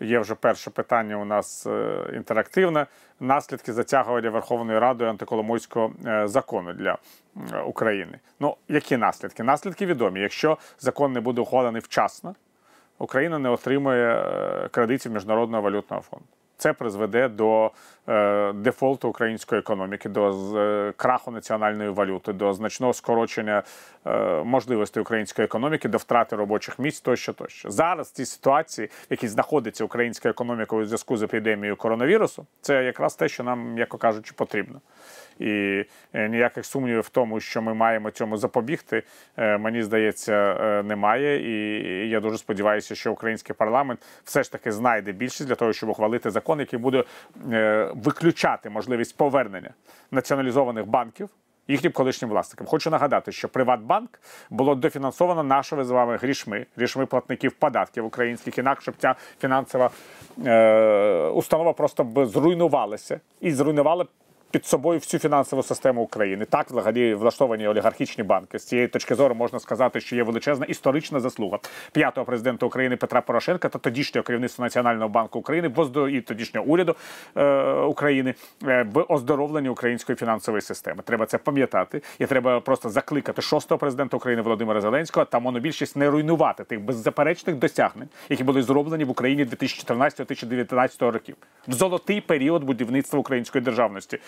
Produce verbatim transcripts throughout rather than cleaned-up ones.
Є вже перше питання у нас інтерактивне. Наслідки затягування Верховною Радою антиколомойського закону для України. Ну, які наслідки? Наслідки відомі. Якщо закон не буде ухвалений вчасно, Україна не отримує кредитів Міжнародного валютного фонду. Це призведе до дефолту української економіки, до краху національної валюти, до значного скорочення можливостей української економіки, до втрати робочих місць тощо, тощо. Зараз в цій ситуації, в якій знаходиться українська економіка у зв'язку з епідемією коронавірусу, це якраз те, що нам, м'яко кажучи, потрібно. І ніяких сумнівів в тому, що ми маємо цьому запобігти, мені здається, немає. І я дуже сподіваюся, що український парламент все ж таки знайде більшість для того, щоб ухвалити закон, який буде виключати можливість повернення націоналізованих банків їхнім колишнім власникам. Хочу нагадати, що Приватбанк було дофінансовано нашими з вами грішми, грішми платників податків українських, інакше б ця фінансова е, установа просто б зруйнувалася і зруйнувала б під собою всю фінансову систему України. Так, взагалі, влаштовані олігархічні банки. З цієї точки зору можна сказати, що є величезна історична заслуга п'ятого президента України Петра Порошенка та тодішнього керівництва Національного банку України і тодішнього уряду е, України в оздоровленні української фінансової системи. Треба це пам'ятати. І треба просто закликати шостого президента України Володимира Зеленського та монобільшість не руйнувати тих беззаперечних досягнень, які були зроблені в Україні дві тисячі чотирнадцятого - дві тисячі дев'ятнадцятого років. В золотий період будівництва української державності.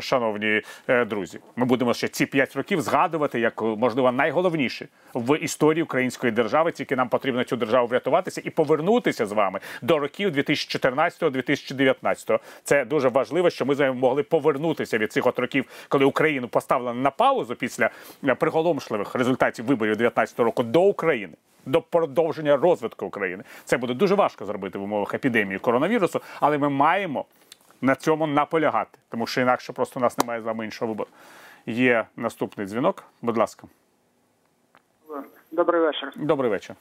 Шановні друзі, ми будемо ще ці п'ять років згадувати як, можливо, найголовніші в історії української держави. Тільки нам потрібно цю державу врятуватися і повернутися з вами до років дві тисячі чотирнадцятого - дві тисячі дев'ятнадцятого. Це дуже важливо, що ми з вами могли повернутися від цих от років, коли Україну поставлено на паузу після приголомшливих результатів виборів дві тисячі дев'ятнадцятого року до України, до продовження розвитку України. Це буде дуже важко зробити в умовах епідемії коронавірусу, але ми маємо на цьому наполягати, тому що інакше просто у нас немає з вами іншого вибору. Є наступний дзвінок. Будь ласка. Добрий вечір. Добрий вечір.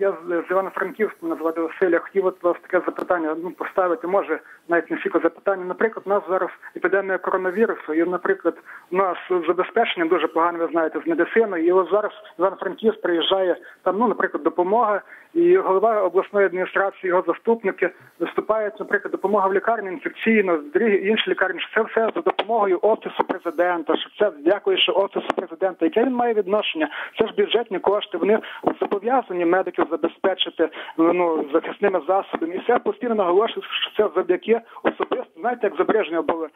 Я з Івано-Франківська, мене звати Василь. Я хотів от вас таке запитання ну, поставити, може, навіть не стільки запитання. Наприклад, у нас зараз епідемія коронавірусу, і, наприклад, у нас забезпечення дуже погане, ви знаєте, з медициною. І ось зараз Івано-Франківськ приїжджає, там, ну, наприклад, допомога, і голова обласної адміністрації, його заступники виступають, наприклад, допомога в лікарні інфекційно, інші лікарні, що це все за допомогою Офісу Президента, що це дякуючи Офісу Президента. Яке він має відношення? Це ж бюджетні кошти, вони зобов'язані медиків забезпечити ну, захисними засобами. І все постійно наголошується, що це завдяки особисто, знаєте, як Збереження було.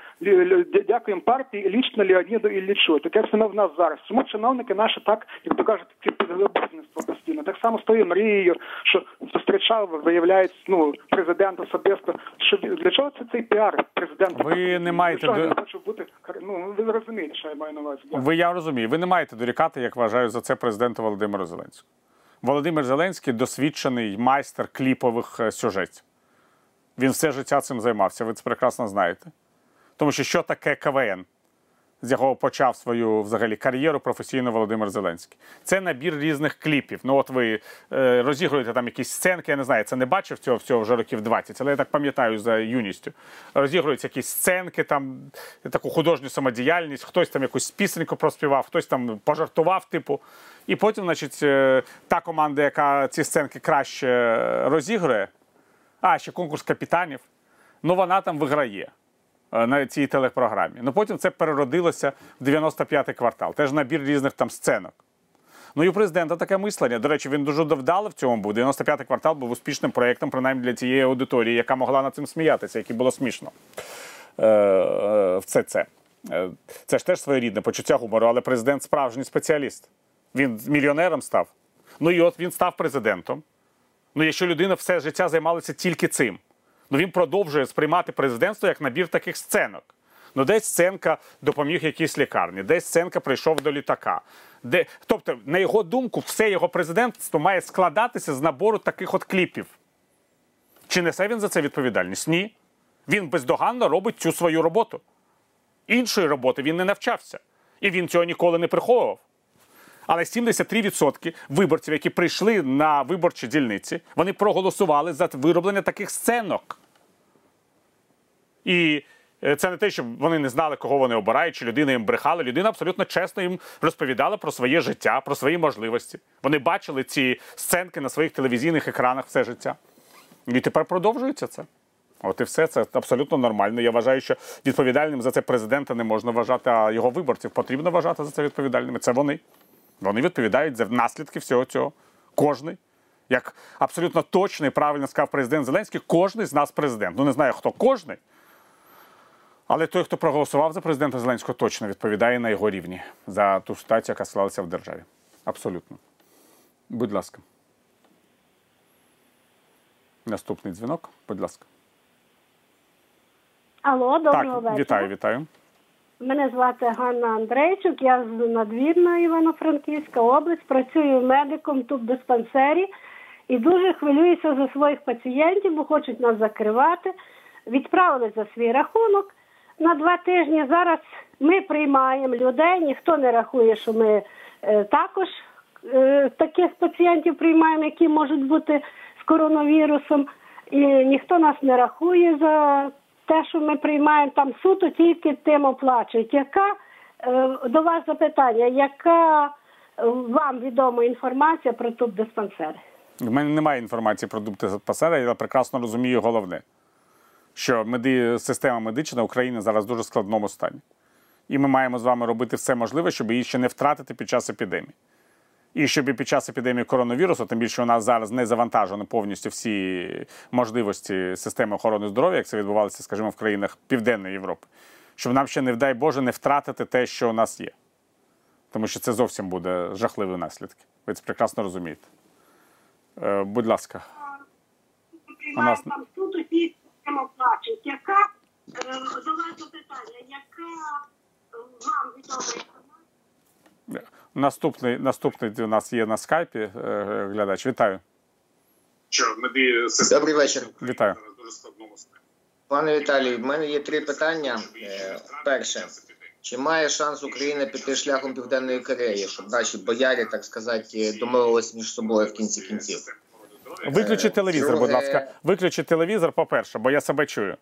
Дякуємо партії, лічно Леоніду Іллічу. Таке все в нас зараз. Тому чиновники наші так, як то кажуть, ці підглибництво постійно. Так само з тою мрією, що зустрічав, виявляється, ну, президент особисто. Що, для чого це цей піар президента? Ви не маєте... До... Я хочу бути... Ну, ви розумієте, що я маю на увазі. Ви, я розумію. Ви не маєте дорікати, як вважаю, за це президенту Володимиру Зеленському. Володимир Зеленський – досвідчений майстер кліпових сюжетів. Він все життя цим займався, ви це прекрасно знаєте. Тому що що таке КВН, з якого почав свою взагалі кар'єру професійно Володимир Зеленський? Це набір різних кліпів. Ну от ви е, розігруєте там якісь сценки, я не знаю, це не бачив цього всього вже років двадцять, але я так пам'ятаю за юністю. Розігруються якісь сценки, там таку художню самодіяльність, хтось там якусь пісеньку проспівав, хтось там пожартував типу. І потім, значить, е, та команда, яка ці сценки краще розігрує, а ще конкурс капітанів, ну вона там виграє на цій телепрограмі. Ну потім це переродилося в дев'яносто п'ятий квартал. Теж набір різних там сценок. Ну і у президента таке мислення. До речі, він дуже вдало в цьому був. дев'яносто п'ятий квартал був успішним проєктом, принаймні для тієї аудиторії, яка могла над цим сміятися, яке було смішно. Все це. Це ж теж своєрідне почуття гумору, але президент справжній спеціаліст. Він мільйонером став. Ну і от він став президентом. Ну якщо людина все життя займалася тільки цим, ну, він продовжує сприймати президентство як набір таких сценок. Ну, десь сценка допоміг якійсь лікарні, десь сценка прийшов до літака. Де... Тобто, на його думку, все його президентство має складатися з набору таких от кліпів. Чи несе він за це відповідальність? Ні. Він бездоганно робить цю свою роботу. Іншої роботи він не навчався. І він цього ніколи не приховував. Але сімдесят три відсотки виборців, які прийшли на виборчі дільниці, вони проголосували за вироблення таких сценок. І це не те, що вони не знали, кого вони обирають, чи людина їм брехала. Людина абсолютно чесно їм розповідала про своє життя, про свої можливості. Вони бачили ці сценки на своїх телевізійних екранах все життя. І тепер продовжується це. От і все, це абсолютно нормально. Я вважаю, що відповідальним за це президента не можна вважати, а його виборців потрібно вважати за це відповідальними. Це вони. Вони відповідають за наслідки всього цього. Кожний. Як абсолютно точно і правильно сказав президент Зеленський, кожний з нас президент. Ну, не знаю, хто кожний, але той, хто проголосував за президента Зеленського, точно відповідає на його рівні за ту ситуацію, яка склалася в державі. Абсолютно. Будь ласка. Наступний дзвінок. Будь ласка. Алло, доброго вечора. Так, вітаю, вітаю. Мене звати Ганна Андрейчук, я з Надвірна, Івано-Франківська область, працюю медиком тут в диспансері і дуже хвилююся за своїх пацієнтів, бо хочуть нас закривати. Відправили за свій рахунок на два тижні. Зараз ми приймаємо людей, ніхто не рахує, що ми також таких пацієнтів приймаємо, які можуть бути з коронавірусом, і ніхто нас не рахує за те, що ми приймаємо, там суто тільки тим оплачують. Яка, до вас запитання, яка вам відома інформація про тубдиспансери? У мене немає інформації про тубдиспансери, я прекрасно розумію головне, що меди... система медична України зараз в дуже складному стані. І ми маємо з вами робити все можливе, щоб її ще не втратити під час епідемії. І щоб і під час епідемії коронавірусу, тим більше у нас зараз не завантажено повністю всі можливості системи охорони здоров'я, як це відбувалося, скажімо, в країнах Південної Європи, щоб нам ще, не дай Боже, не втратити те, що у нас є. Тому що це зовсім буде жахливі наслідки. Ви це прекрасно розумієте. Е, будь ласка. У нас... Там тут усі системи плачуть. Яка, до вас запитання, яка вам відома? Наступний, наступний у нас є на скайпі глядач. Вітаю. Добрий вечір. Вітаю. Пане Віталій, в мене є три питання. Перше. Чи має шанс Україна піти шляхом Південної Кореї, щоб наші боярі, так сказати, домовилися між собою в кінці кінців? Виключи телевізор, друге... будь ласка. Виключи телевізор, по-перше, бо я себе чую.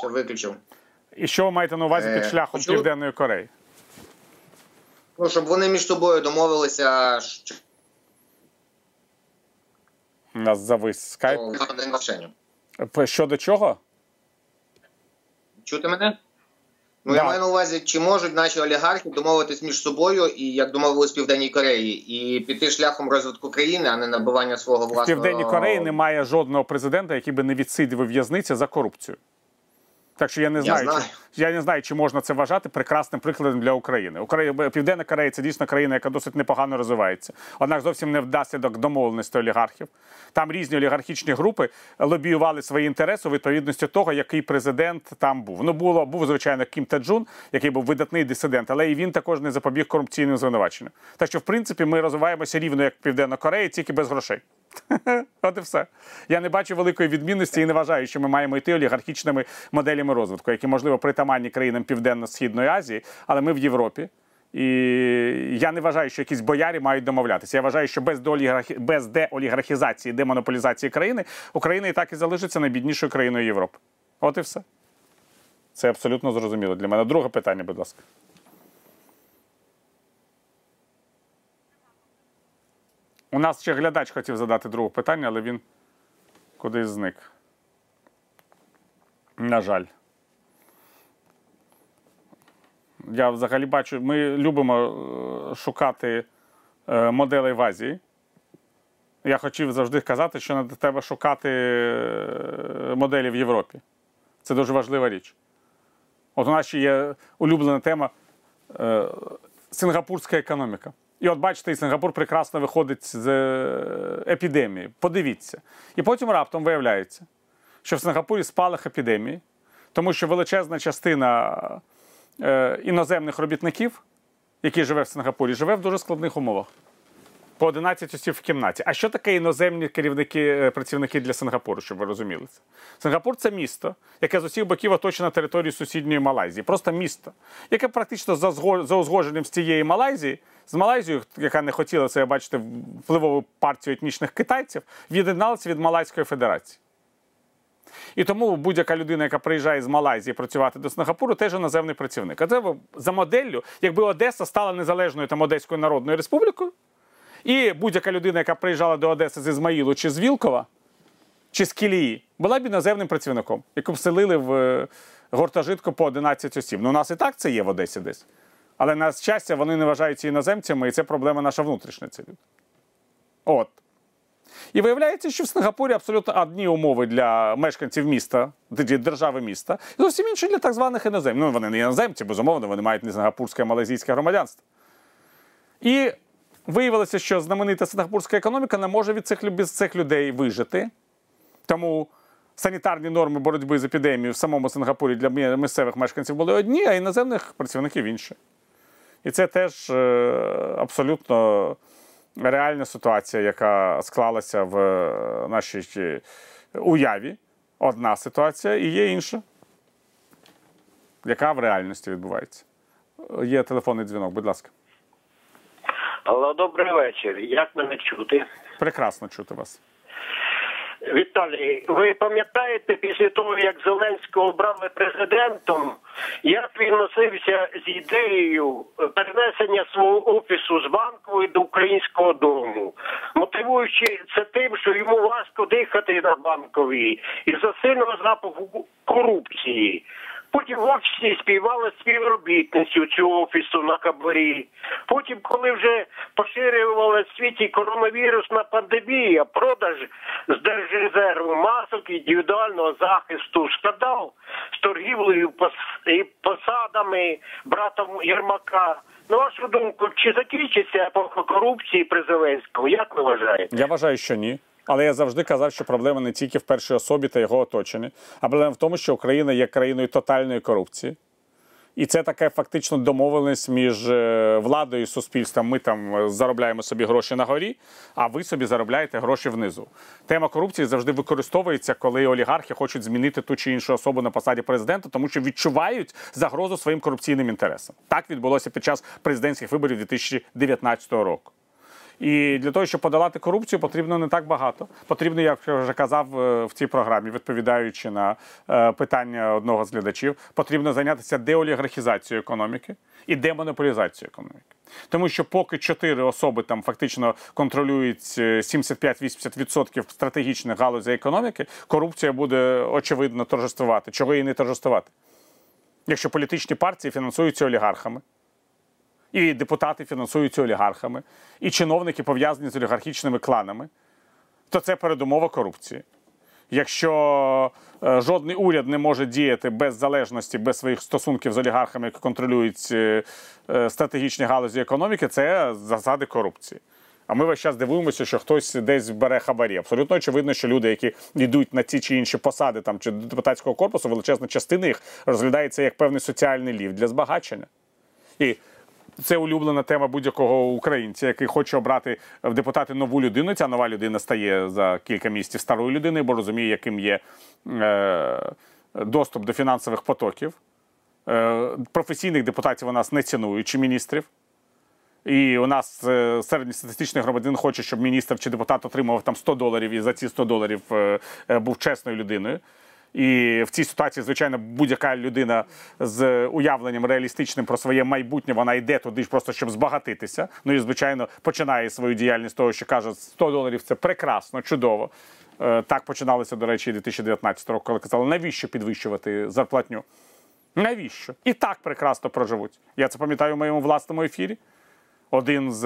Що виключив? І що ви маєте на увазі під шляхом Почу... Південної Кореї? Ну, щоб вони між собою домовилися, що... У нас завис скайп. Щодо чого? Чути мене? Ну, да. Я маю на увазі, чи можуть наші олігархи домовитись між собою, і як домовились в Південній Кореї, і піти шляхом розвитку країни, а не набивання свого власного... В Південній Кореї немає жодного президента, який би не відсидів у в'язниці за корупцію. Так що я не знаю, я знаю. Чи, я не знаю, чи можна це вважати прекрасним прикладом для України. Україна, Південна Корея – це дійсно країна, яка досить непогано розвивається. Однак зовсім не внаслідок домовленості олігархів. Там різні олігархічні групи лобіювали свої інтереси у відповідності того, який президент там був. Ну, було, був, звичайно, Кім Таджун, який був видатний дисидент, але і він також не запобіг корупційним звинуваченням. Так що, в принципі, ми розвиваємося рівно, як Південна Корея, тільки без грошей. От і все. Я не бачу великої відмінності і не вважаю, що ми маємо йти олігархічними моделями розвитку, які, можливо, притаманні країнам Південно-Східної Азії, але ми в Європі. І я не вважаю, що якісь боярі мають домовлятися. Я вважаю, що без деолігархі... без деолігархізації, демонополізації країни, Україна і так і залишиться найбіднішою країною Європи. От і все. Це абсолютно зрозуміло для мене. Друге питання, будь ласка. У нас ще глядач хотів задати друге питання, але він кудись зник. На жаль. Я взагалі бачу, ми любимо шукати моделей в Азії. Я хотів завжди казати, що треба шукати моделі в Європі. Це дуже важлива річ. От у нас ще є улюблена тема – сингапурська економіка. І от бачите, і Сингапур прекрасно виходить з епідемії. Подивіться. І потім раптом виявляється, що в Сингапурі спалах епідемії, тому що величезна частина іноземних робітників, які живе в Сингапурі, живе в дуже складних умовах. По одинадцять осіб в кімнаті. А що таке іноземні керівники, працівники для Сингапуру, щоб ви розуміли це? Сингапур – це місто, яке з усіх боків оточено територією сусідньої Малайзії. Просто місто, яке практично за узгодженням з цієї Малайзії, з Малайзією, яка не хотіла себе бачити впливову партію етнічних китайців, від'єдналася від Малайської Федерації. І тому будь-яка людина, яка приїжджає з Малайзії працювати до Сингапуру, теж іноземний працівник. А це за моделлю, якби Одеса стала незалежною там Одеською Народною Республікою, і будь-яка людина, яка приїжджала до Одеси з Ізмаїлу чи з Вілкова, чи з кілії, була б іноземним працівником, яку б селили в гуртожитку по одинадцять осіб. Ну, у нас і так це є в Одесі десь. Але, на щастя, вони не вважаються іноземцями, і це проблема наша внутрішня. От. І виявляється, що в Сингапурі абсолютно одні умови для мешканців міста, держави міста, і зовсім інші для так званих іноземців. Ну, вони не іноземці, безумовно, вони мають не сингапурське, а малайзійське громадянство. І виявилося, що знаменита сингапурська економіка не може від цих, без цих людей вижити. Тому санітарні норми боротьби з епідемією в самому Сингапурі для місцевих мешканців були одні, а іноземних працівників інші. І це теж абсолютно реальна ситуація, яка склалася в нашій уяві. Одна ситуація і є інша, яка в реальності відбувається. Є телефонний дзвінок, будь ласка. Алло, добрий вечір. Як мене чути? Прекрасно чути вас. Віталій, ви пам'ятаєте, після того, як Зеленського обрали президентом, як він носився з ідеєю перенесення свого офісу з Банкової до Українського дому, мотивуючи це тим, що йому важко дихати на Банковій із-за сильного запаху корупції. Потім в офісі співала співробітницю цього офісу на кабарі. Потім, коли вже поширювалася в світі коронавірусна пандемія, продаж з держрезерву масок індивідуального захисту скандал з торгівлею і посадами братом Єрмака. На вашу думку, чи закінчиться епоха корупції при Зеленському? Як ви вважаєте? Я вважаю, що ні. Але я завжди казав, що проблема не тільки в першій особі та його оточенні, а проблема в тому, що Україна є країною тотальної корупції. І це така фактично домовленість між владою і суспільством. Ми там заробляємо собі гроші на горі, а ви собі заробляєте гроші внизу. Тема корупції завжди використовується, коли олігархи хочуть змінити ту чи іншу особу на посаді президента, тому що відчувають загрозу своїм корупційним інтересам. Так відбулося під час президентських виборів дві тисячі дев'ятнадцятого року. І для того, щоб подолати корупцію, потрібно не так багато. Потрібно, як я вже казав в цій програмі, відповідаючи на питання одного з глядачів, потрібно зайнятися деолігархізацією економіки і демонополізацією економіки. Тому що поки чотири особи там фактично контролюють сімдесят п'ять - вісімдесят відсотків стратегічних галузей економіки, корупція буде, очевидно, торжествувати. Чого її не торжествувати? Якщо політичні партії фінансуються олігархами, і депутати фінансуються олігархами, і чиновники пов'язані з олігархічними кланами, то це передумова корупції. Якщо жодний уряд не може діяти без залежності, без своїх стосунків з олігархами, які контролюють стратегічні галузі економіки, це засади корупції. А ми весь час дивуємося, що хтось десь бере хабарі. Абсолютно очевидно, що люди, які йдуть на ці чи інші посади там, чи до депутатського корпусу, величезна частина їх розглядається як певний соціальний ліфт для збагачення. І це улюблена тема будь-якого українця, який хоче обрати в депутати нову людину. Ця нова людина стає за кілька місяців старою людиною, бо розуміє, яким є е, доступ до фінансових потоків. Е, професійних депутатів у нас не цінують, чи міністрів. І у нас е, середньостатистичний громадянин хоче, щоб міністр чи депутат отримував там сто доларів і за ці сто доларів е, е, був чесною людиною. І в цій ситуації, звичайно, будь-яка людина з уявленням реалістичним про своє майбутнє, вона йде туди просто, щоб збагатитися. Ну і, звичайно, починає свою діяльність з того, що каже, сто доларів – це прекрасно, чудово. Так починалося, до речі, дві тисячі дев'ятнадцятого року, коли казали, навіщо підвищувати зарплатню? Навіщо? І так прекрасно проживуть. Я це пам'ятаю в моєму власному ефірі. Один з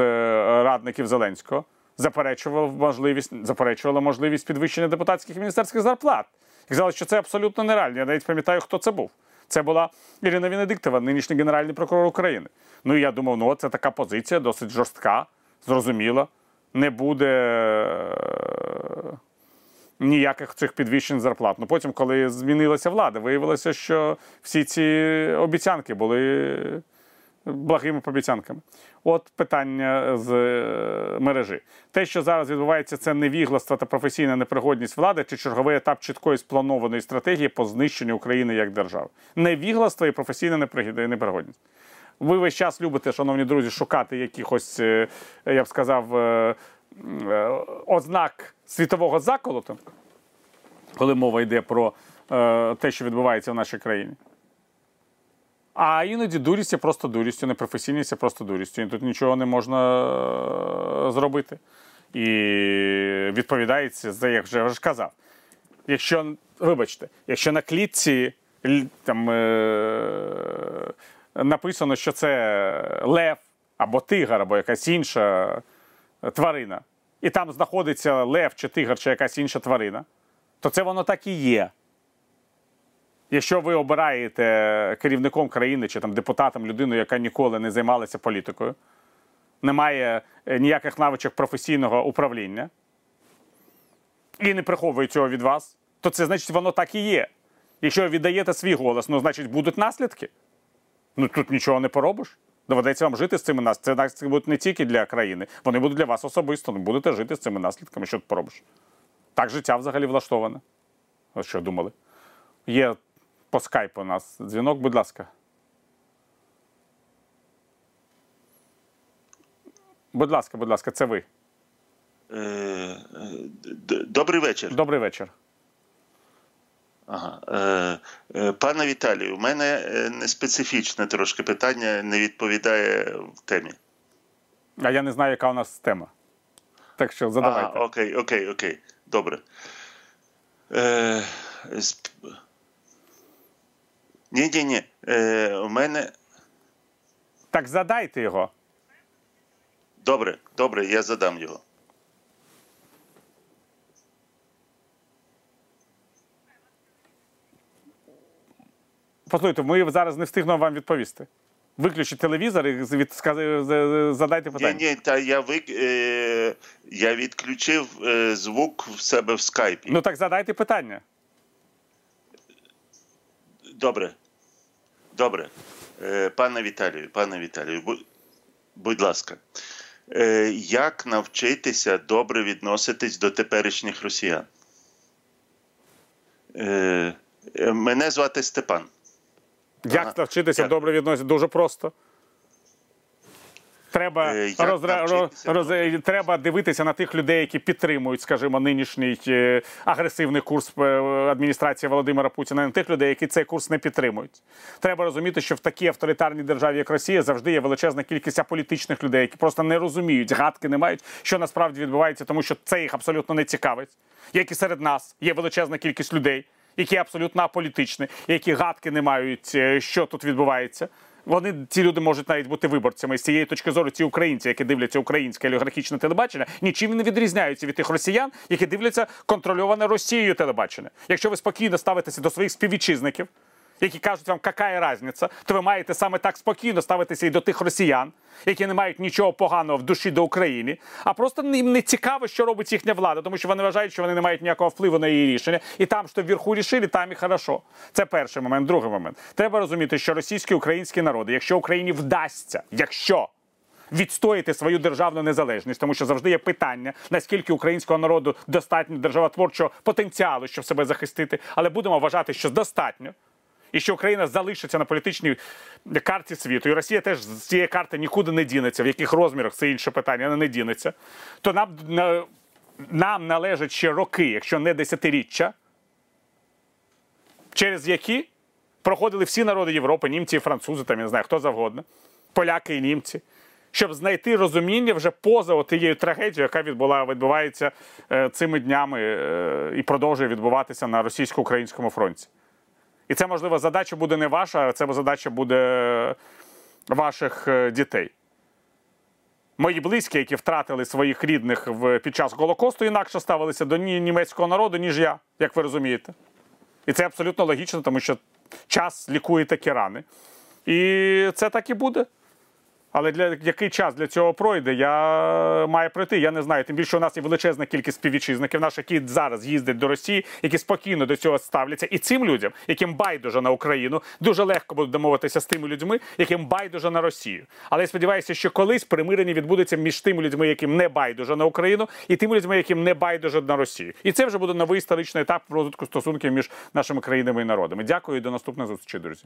радників Зеленського заперечував можливість, заперечувала можливість підвищення депутатських і міністерських зарплат. Казали, що це абсолютно нереально. Я навіть пам'ятаю, хто це був. Це була Ірина Венедиктова, нинішній генеральний прокурор України. Ну і я думав, ну це така позиція, досить жорстка, зрозуміла. Не буде ніяких цих підвищень зарплат. Ну потім, коли змінилася влада, виявилося, що всі ці обіцянки були благими побіцянками. От питання з мережі. Те, що зараз відбувається, це невігластво та професійна непригодність влади чи черговий етап чіткої спланованої стратегії по знищенню України як держави. Невігластво і професійна непригодність. Ви весь час любите, шановні друзі, шукати якихось, я б сказав, ознак світового заколоту, коли мова йде про те, що відбувається в нашій країні. А іноді дурість є просто дурістю, непрофесійність є просто дурістю. І тут нічого не можна зробити. І відповідається, як вже я вже казав, якщо, вибачте, якщо на клітці там, е- написано, що це лев або тигр, або якась інша тварина, і там знаходиться лев чи тигр, чи якась інша тварина, то це воно так і є. Якщо ви обираєте керівником країни чи там, депутатом людину, яка ніколи не займалася політикою, не має ніяких навичок професійного управління і не приховує цього від вас, то це значить воно так і є. Якщо віддаєте свій голос, ну значить будуть наслідки. Ну тут нічого не поробиш. Доведеться вам жити з цими наслідками. Це наслідки будуть не тільки для країни, вони будуть для вас особисто. Будете жити з цими наслідками, що ти поробиш. Так життя взагалі влаштоване. Ось що думали. Є по скайпу у нас дзвінок, будь ласка. Будь ласка, будь ласка, це ви. Добрий вечір. Добрий вечір. Ага. Пане Віталію, у мене не специфічне трошки питання, не відповідає в темі. А я не знаю, яка у нас тема. Так що задавайте. А, окей, окей, окей. Добре. Е, сп... Ні, ні, ні. Е, у мене... Так задайте його. Добре, добре, я задам його. Послухайте, ми зараз не встигнемо вам відповісти. Виключіть телевізор і від... задайте питання. Ні, ні, та я, вик... я відключив звук в себе в скайпі. Ну так задайте питання. Добре. Добре. Пане Віталію, пане Віталію, будь ласка. Як навчитися добре відноситись до теперішніх росіян? Мене звати Степан. Як ага. навчитися як? добре відноситися? Дуже просто. Треба, е, розра... роз... Роз... Треба дивитися на тих людей, які підтримують, скажімо, нинішній агресивний курс адміністрації Володимира Путіна, на тих людей, які цей курс не підтримують. Треба розуміти, що в такій авторитарній державі, як Росія, завжди є величезна кількість аполітичних людей, які просто не розуміють, гадки не мають, що насправді відбувається, тому що це їх абсолютно не цікавить. Як і серед нас, є величезна кількість людей, які абсолютно аполітичні, які гадки не мають, що тут відбувається. Вони, ці люди можуть навіть бути виборцями. З цієї точки зору ці українці, які дивляться українське олігархічне телебачення, нічим не відрізняються від тих росіян, які дивляться контрольоване Росією телебачення. Якщо ви спокійно ставитеся до своїх співвітчизників, які кажуть вам, яка різниця, то ви маєте саме так спокійно ставитися і до тих росіян, які не мають нічого поганого в душі до України, а просто їм не цікаво, що робить їхня влада, тому що вони вважають, що вони не мають ніякого впливу на її рішення. І там, що вверху рішили, там і хорошо. Це перший момент. Другий момент. Треба розуміти, що російські і українські народи, якщо Україні вдасться, якщо відстояти свою державну незалежність, тому що завжди є питання, наскільки українського народу достатньо державотворчого потенціалу, щоб себе захистити, але будемо вважати, що достатньо. І що Україна залишиться на політичній карті світу, і Росія теж з цієї карти нікуди не дінеться, в яких розмірах, це інше питання, вона не дінеться, то нам, нам належать ще роки, якщо не десятиріччя, через які проходили всі народи Європи, німці і французи, там, я не знаю, хто завгодно, поляки і німці, щоб знайти розуміння вже поза тією трагедією, яка відбула, відбувається цими днями і продовжує відбуватися на російсько-українському фронті. І це, можливо, задача буде не ваша, а це задача буде ваших дітей. Мої близькі, які втратили своїх рідних під час Голокосту, інакше ставилися до німецького народу, ніж я, як ви розумієте. І це абсолютно логічно, тому що час лікує такі рани. І це так і буде. Але для, який час для цього пройде, я має пройти, я не знаю. Тим більше у нас є величезна кількість співвітчизників наших, які зараз їздять до Росії, які спокійно до цього ставляться. І цим людям, яким байдуже на Україну, дуже легко буде домовитися з тими людьми, яким байдуже на Росію. Але я сподіваюся, що колись примирення відбудеться між тими людьми, яким не байдуже на Україну, і тими людьми, яким не байдуже на Росію. І це вже буде новий історичний етап в розвитку стосунків між нашими країнами і народами. Дякую і до наступних зустрічей, друзі.